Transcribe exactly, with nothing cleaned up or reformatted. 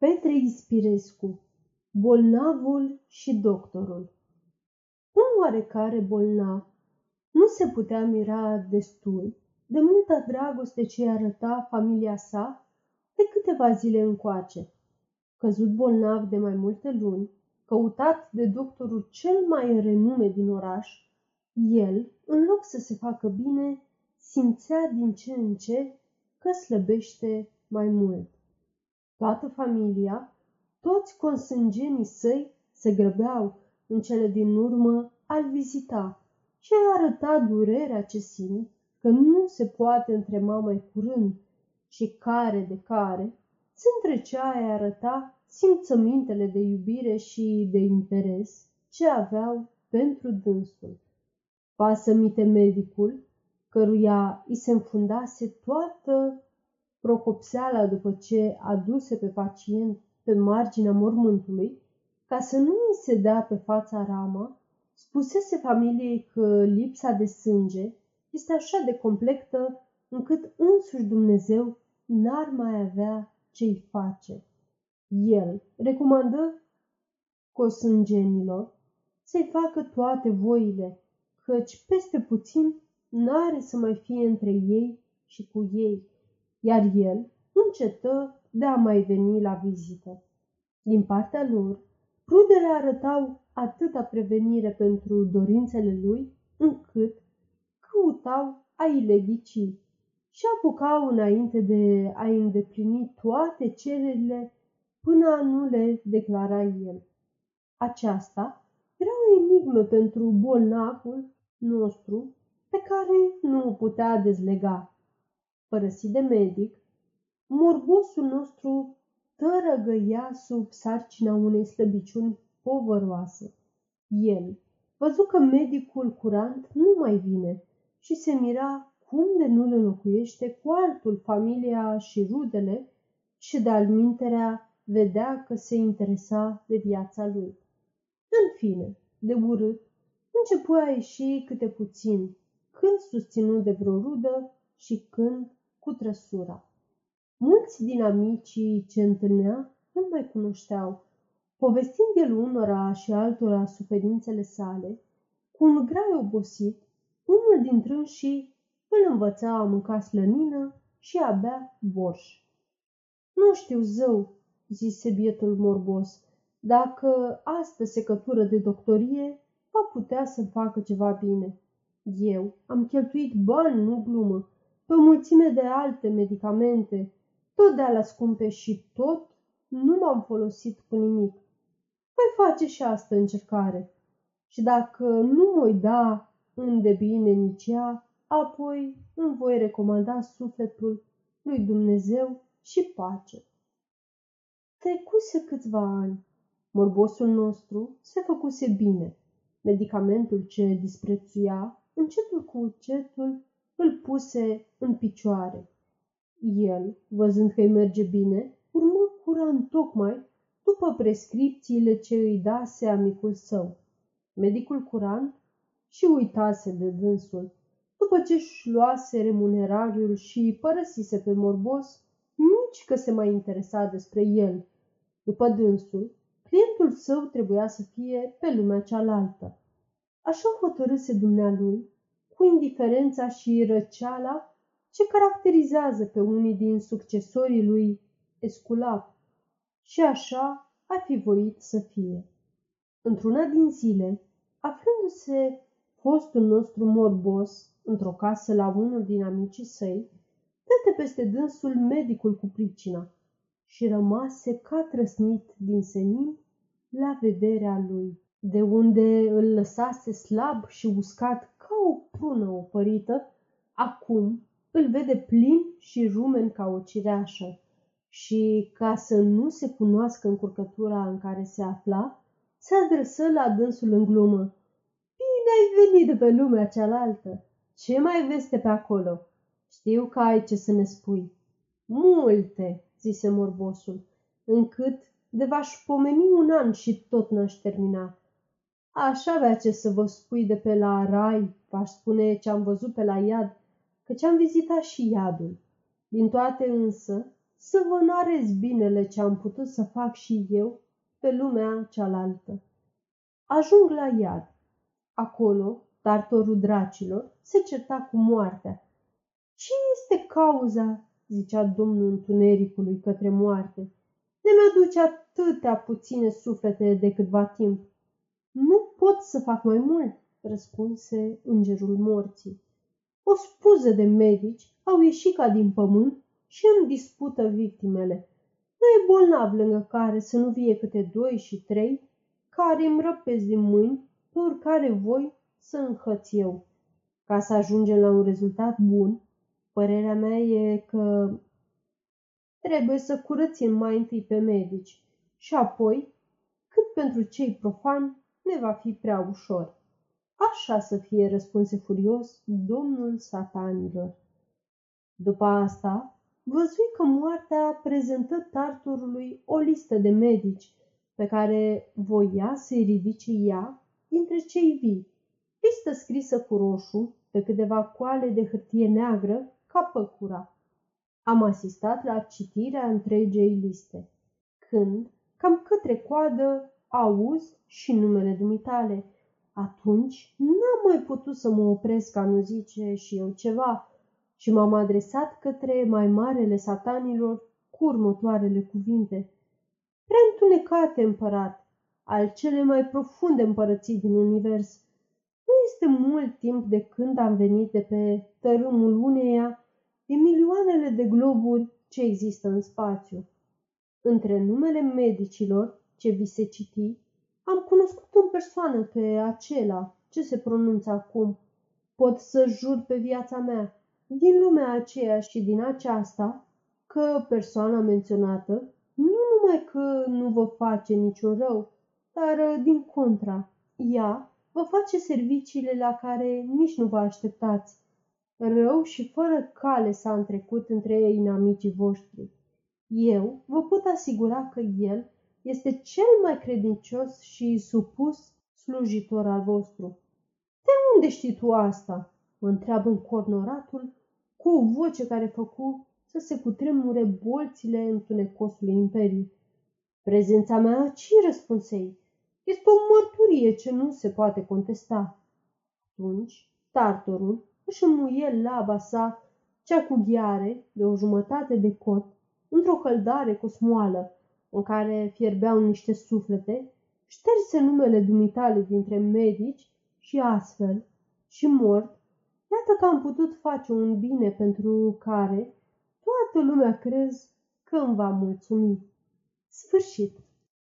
Petre Ispirescu, bolnavul și doctorul. Un oarecare bolnav nu se putea mira destul de multă dragoste ce arăta familia sa de câteva zile încoace. Căzut bolnav de mai multe luni, căutat de doctorul cel mai în renume din oraș, el, în loc să se facă bine, simțea din ce în ce că slăbește mai mult. Toată familia, toți consângenii săi se grăbeau în cele din urmă a-l vizita și a arăta durerea ce simt că nu se poate întrema mai curând și care de care se întrecea a arăta simțămintele de iubire și de interes ce aveau pentru dânsul. Pasămite medicul, căruia i se înfundase toată procopseala după ce aduse pe pacient pe marginea mormântului, ca să nu îi se dea pe fața rama, spusese familiei că lipsa de sânge este așa de completă încât însuși Dumnezeu n-ar mai avea ce-i face. El recomandă consângenilor să-i facă toate voile, căci peste puțin n-are să mai fie între ei și cu ei, iar el încetă de a mai veni la vizită. Din partea lor, rudele arătau atâta prevenire pentru dorințele lui, încât căutau a-i le ghici și apucau înainte de a-i îndeplini toate cererile până a nu le declara el. Aceasta era o enigmă pentru bolnavul nostru pe care nu o putea dezlega. Părăsit de medic, morbosul nostru tărăgăia sub sarcina unei slăbiciuni povăroase. El văzu că medicul curant nu mai vine și se mira cum de nu-l înlocuiește cu altul familia și rudele și de alminterea vedea că se interesa de viața lui. În fine, de urât, începu a ieși câte puțin, când susținut de vreo rudă și când cu trăsura. Mulți din amicii ce întâlnea nu mai cunoșteau, povestind el unora și altora suferințele sale, cu un grai obosit, unul dintrânsii îl învăța a mânca slănină și a bea borș. "Nu știu, zău," zise bietul morbos, "dacă astă secătură de doctorie va putea să facă ceva bine. Eu am cheltuit bani, nu glumă, pe o mulțime de alte medicamente, tot de alea scumpe și tot nu m-am folosit cu nimic. Voi face și asta încercare și dacă nu m-oi da îndebine nici ea, apoi îmi voi recomanda sufletul lui Dumnezeu și pace." Trecuse câțiva ani. Morbosul nostru se făcuse bine. Medicamentul ce disprețuia, încetul cu încetul, îl puse în picioare. El, văzând că îi merge bine, urmă curant tocmai după prescripțiile ce îi dase amicul său. Medicul curant și uitase de dânsul. După ce își luase remunerariul și părăsise pe morbos, nici că se mai interesa despre el. După dânsul, clientul său trebuia să fie pe lumea cealaltă. Așa hotărâse dumnealui, cu indiferența și răceala ce caracterizează pe unii din succesorii lui Esculap, și așa ar fi voit să fie. Într-una din zile, aflându-se fostul nostru morbos într-o casă la unul din amicii săi, dăte peste dânsul medicul cu pricina și rămase ca trăsnit din senin la vederea lui, de unde îl lăsase slab și uscat ca o prună opărită. Acum îl vede plin și rumen ca o cireașă și, ca să nu se cunoască încurcătura în care se afla, se adresă la dânsul în glumă. "Bine ai venit de pe lumea cealaltă! Ce mai veste pe acolo? Știu că ai ce să ne spui." "Multe," zise morbosul, "încât de v-aș pomeni un an și tot n-aș termina. Aș avea ce să vă spui de pe la rai, v-aș spune ce am văzut pe la iad, căci am vizitat și iadul. Din toate însă, să vă narez binele ce am putut să fac și eu pe lumea cealaltă. Ajung la iad. Acolo, tartorul dracilor se certa cu moartea. Ce este cauza, zicea Domnul Întunericului către moarte, de mi-aduce atâtea puține suflete de câtva timp? Nu pot să fac mai mult, răspunse îngerul morții. O spuză de medici au ieșit ca din pământ și îmi dispută victimele. Nu e bolnav lângă care să nu vie câte doi și trei, care îmi răpesc din mâini, pe oricare voi să înhăț eu. Ca să ajungem la un rezultat bun, părerea mea e că trebuie să curățim mai întâi pe medici și apoi, cât pentru cei profani, ne va fi prea ușor. Așa să fie, răspunse furios domnul satanilor. După asta, văzui că moartea prezentă tartorului o listă de medici pe care voia să-i ridice ea dintre cei vii. Listă scrisă cu roșu pe câteva coale de hârtie neagră ca păcura. Am asistat la citirea întregei liste, când, cam către coadă, auzi și numele dumitale. Atunci n-am mai putut să mă opresc ca nu zice și eu ceva și m-am adresat către mai marele satanilor cu următoarele cuvinte. Prea întunecate împărat, al cele mai profunde împărății din univers, nu este mult timp de când am venit de pe tărâmul uneia din milioanele de globuri ce există în spațiu. Între numele medicilor ce vi se citi, am cunoscut în persoană pe acela ce se pronunță acum. Pot să jur pe viața mea, din lumea aceea și din aceasta, că persoana menționată nu numai că nu vă face niciun rău, dar din contra, ea vă face serviciile la care nici nu vă așteptați. Rău și fără cale s-a întrecut între ei inamicii voștri. Eu vă pot asigura că el este cel mai credincios și supus slujitor al vostru. De unde știi tu asta? Mă întreabă încornoratul cu o voce care făcu să se cutremure bolțile întunecosului imperiu. Prezența mea aici, răspunsei, este o mărturie ce nu se poate contesta. Atunci, tartorul își înmuie laba sa, cea cu ghiare de o jumătate de cot, într-o căldare cu smoală, în care fierbeau niște suflete, șterse numele dumitale dintre medici și astfel, și mort, iată că am putut face un bine pentru care toată lumea crez că îmi va mulțumi. Sfârșit!